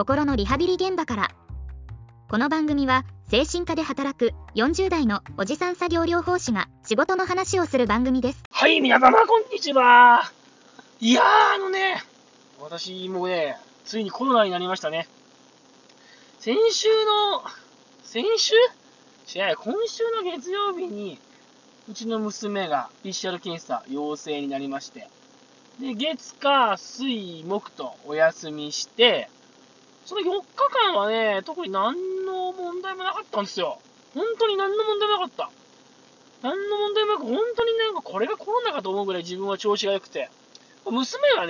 心のリハビリ現場から。この番組は精神科で働く40代のおじさん作業療法士が仕事の話をする番組です。はい、皆様こんにちは。いやー、私もついにコロナになりましたね。今週の月曜日にうちの娘が PCR 検査陽性になりまして、で月火水木とお休みして、その4日間は特に何の問題もなかったんですよ。本当に何の問題もなかった。何の問題もなく、本当にこれがコロナかと思うぐらい自分は調子が良くて、娘は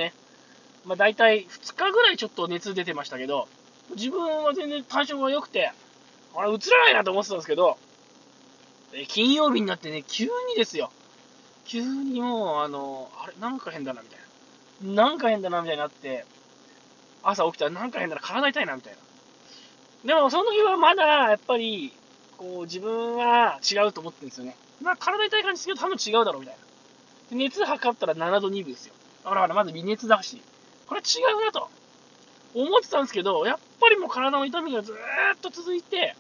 大体2日ぐらいちょっと熱出てましたけど、自分は全然体調が良くて、あれ、うつらないなと思ってたんですけど、金曜日になって急にですよ。急にもう、あれ、なんか変だな、みたいになって、朝起きたらなんか変だな、体痛いな、みたいな。でも、その時はまだ、やっぱり、自分は違うと思ってるんですよね。体痛い感じするけど、多分違うだろう、みたいな。熱測ったら7度2分ですよ。まず微熱だし、これ違うなと思ってたんですけど、やっぱりもう体の痛みがずーっと続いて、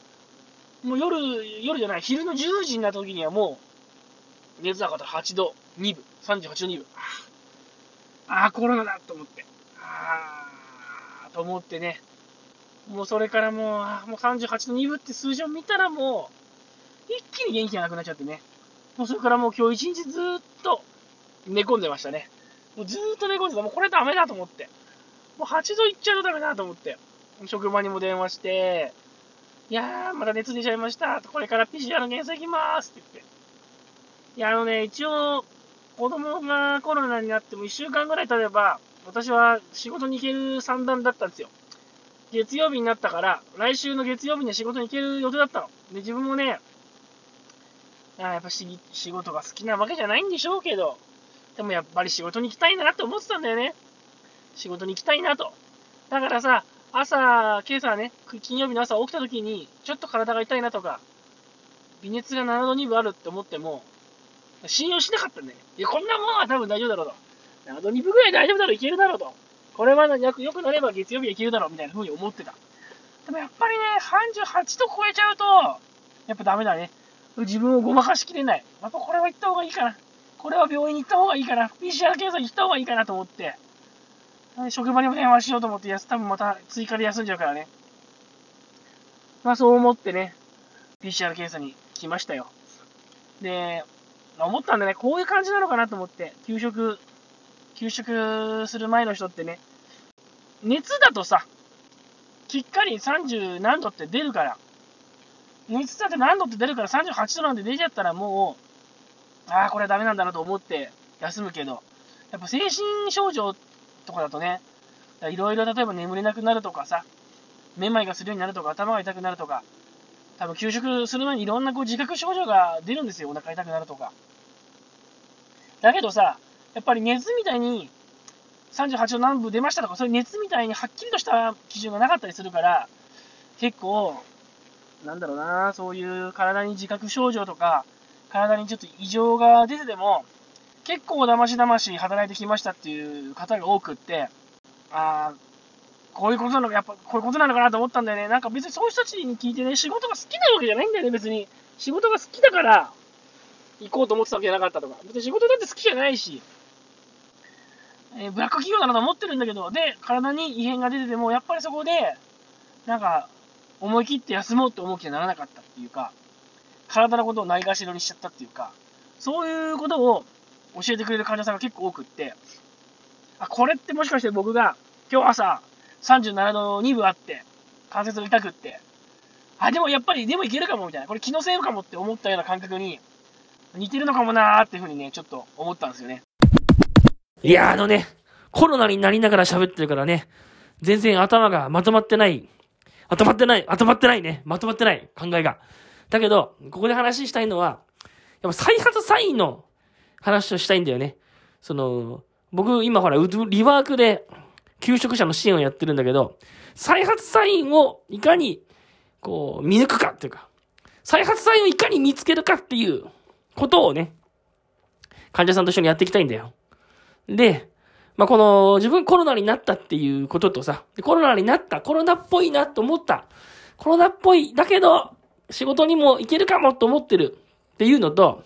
もう昼の10時になった時にはもう、熱測ったら8度2分、38度2分。コロナだと思って。もうそれからもう38度2分って数字を見たらもう、一気に元気がなくなっちゃってね。もうそれからもう今日一日ずーっと寝込んでましたね。もうずーっと寝込んでた。もうこれダメだと思って。もう8度いっちゃうとダメだと思って。職場にも電話して、いやー、また熱出ちゃいました。これから PCR の検査行きますって言って。いや、一応、子供がコロナになっても1週間ぐらい経てば、私は仕事に行ける算段だったんですよ。月曜日になったから、来週の月曜日には仕事に行ける予定だったの。で、自分もやっぱ仕事が好きなわけじゃないんでしょうけど、でもやっぱり仕事に行きたいなって思ってたんだよね。仕事に行きたいなと。だからさ、今朝金曜日の朝起きた時に、ちょっと体が痛いなとか、微熱が7度2分あるって思っても、信用しなかったんだよね。いや、こんなもんは多分大丈夫だろうと。7度2分ぐらい大丈夫だろう、いけるだろうと。これは良くなれば月曜日はいけるだろうみたいな風に思ってた。でもやっぱり38度超えちゃうと、やっぱダメだね。自分をごまかしきれない。やっぱこれは行った方がいいかな。これは病院に行った方がいいかな。PCR 検査に行った方がいいかなと思って、職場にも電話しようと思って、多分また追加で休んじゃうからね。そう思ってPCR 検査に来ましたよ。で、思ったんだね、こういう感じなのかなと思って、休職する前の人って熱だとさ、きっかり30何度って出るから、熱だって何度って出るから38度なんて出ちゃったらもう、これはダメなんだなと思って休むけど、やっぱ精神症状とかだといろいろ例えば眠れなくなるとかさ、めまいがするようになるとか、頭が痛くなるとか、多分休職する前にいろんな自覚症状が出るんですよ。お腹痛くなるとか。だけどさ、やっぱり熱みたいに38度何分出ましたとか、そういう熱みたいにはっきりとした基準がなかったりするから、結構、そういう体に自覚症状とか、体にちょっと異常が出てても、結構だましだまし働いてきましたっていう方が多くって、こういうことなのかなと思ったんだよね。別にそういう人たちに聞いて仕事が好きなわけじゃないんだよね、別に。仕事が好きだから行こうと思ってたわけじゃなかったとか。別に仕事だって好きじゃないし、ブラック企業だなと思ってるんだけど、で、体に異変が出てても、やっぱりそこで、思い切って休もうって思う気にならなかったっていうか、体のことをないがしろにしちゃったっていうか、そういうことを教えてくれる患者さんが結構多くって、これってもしかして僕が今日朝、37度2分あって、関節が痛くって、でもいけるかもみたいな、これ気のせいかもって思ったような感覚に似てるのかもなーっていうふうにちょっと思ったんですよね。いや、コロナになりながら喋ってるから全然頭がまとまってない考えが。だけど、ここで話したいのは、やっぱ再発サインの話をしたいんだよね。僕今リワークで、求職者の支援をやってるんだけど、再発サインをいかに見抜くかっていうか、再発サインをいかに見つけるかっていうことを患者さんと一緒にやっていきたいんだよ。で、まあ、この自分コロナになったっていうこととさ、コロナになった、コロナっぽいなと思った、コロナっぽい、だけど仕事にも行けるかもと思ってるっていうのと、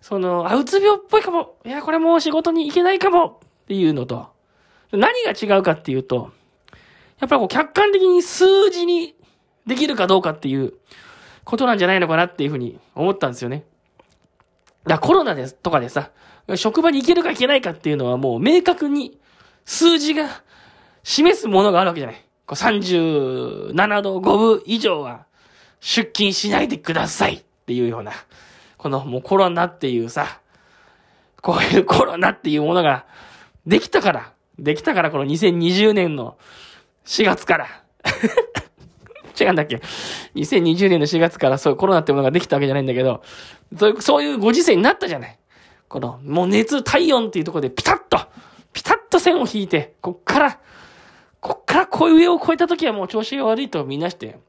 その、うつ病っぽいかも、いや、これもう仕事に行けないかもっていうのと、何が違うかっていうと、やっぱりこう客観的に数字にできるかどうかっていうことなんじゃないのかなっていうふうに思ったんですよね。だからコロナですとかでさ、職場に行けるか行けないかっていうのはもう明確に数字が示すものがあるわけじゃない。こう37度5分以上は出勤しないでくださいっていうような、このもうコロナっていうさ、こういうコロナっていうものができたからこの2020年の4月から違うんだっけ、2020年の4月からそういうコロナってものができたわけじゃないんだけど、そういうご時世になったじゃない。このもう熱、体温っていうところでピタッと線を引いて、こっからこう上を越えた時はもう調子が悪いとみんなして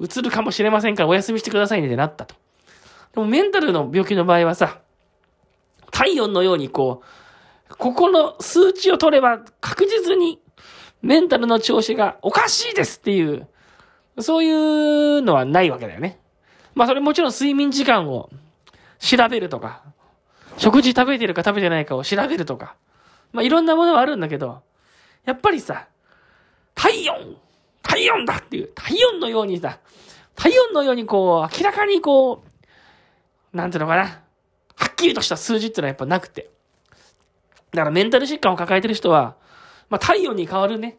移るかもしれませんからお休みしてくださいねってなったと。でもメンタルの病気の場合はさ、体温のようにこうここの数値を取れば確実にメンタルの調子がおかしいですっていう、そういうのはないわけだよね。まあそれもちろん睡眠時間を調べるとか、食事食べてるか食べてないかを調べるとか、まあいろんなものはあるんだけど、やっぱりさ、体温だっていう、体温のようにこう明らかにこう、なんていうのかな、はっきりとした数字っていうのはやっぱなくて、だからメンタル疾患を抱えてる人は、まあ体温に変わるね、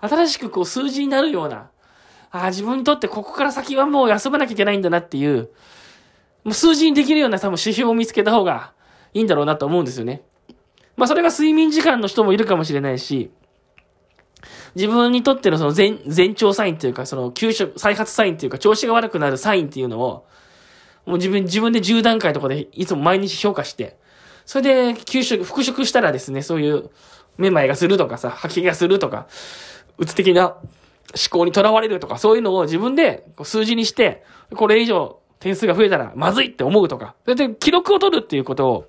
新しくこう数字になるような、自分にとってここから先はもう休まなきゃいけないんだなっていう、もう数字にできるような多分指標を見つけた方がいいんだろうなと思うんですよね。まあそれが睡眠時間の人もいるかもしれないし、自分にとってのその前兆サインというか、その急所、再発サインというか、調子が悪くなるサインっていうのを、もう自分で10段階とかでいつも毎日評価して、それで復職したらですね、そういうめまいがするとかさ、吐き気がするとか、うつ的な思考にとらわれるとか、そういうのを自分で数字にして、これ以上点数が増えたらまずいって思うとか、それで記録を取るっていうことを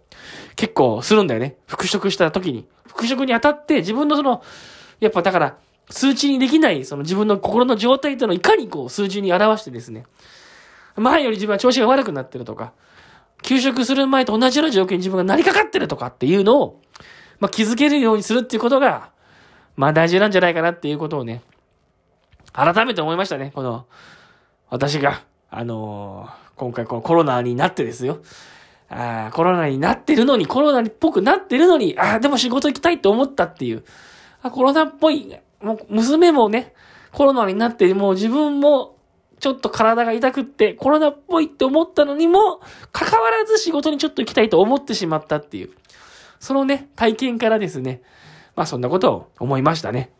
結構するんだよね。復職した時に。復職にあたって自分のその、やっぱだから数値にできないその自分の心の状態というのをいかにこう数字に表してですね、前より自分は調子が悪くなってるとか、休職する前と同じような状況に自分がなりかかってるとかっていうのを、まあ気づけるようにするっていうことが、まあ大事なんじゃないかなっていうことをね、改めて思いましたね。この、私が、今回このコロナになってですよ。コロナになってるのに、コロナっぽくなってるのに、でも仕事行きたいと思ったっていう。コロナっぽい、もう娘もね、コロナになって、もう自分もちょっと体が痛くって、コロナっぽいって思ったのにも、関わらず仕事にちょっと行きたいと思ってしまったっていう。そのね、体験からですね、まあそんなことを思いましたね。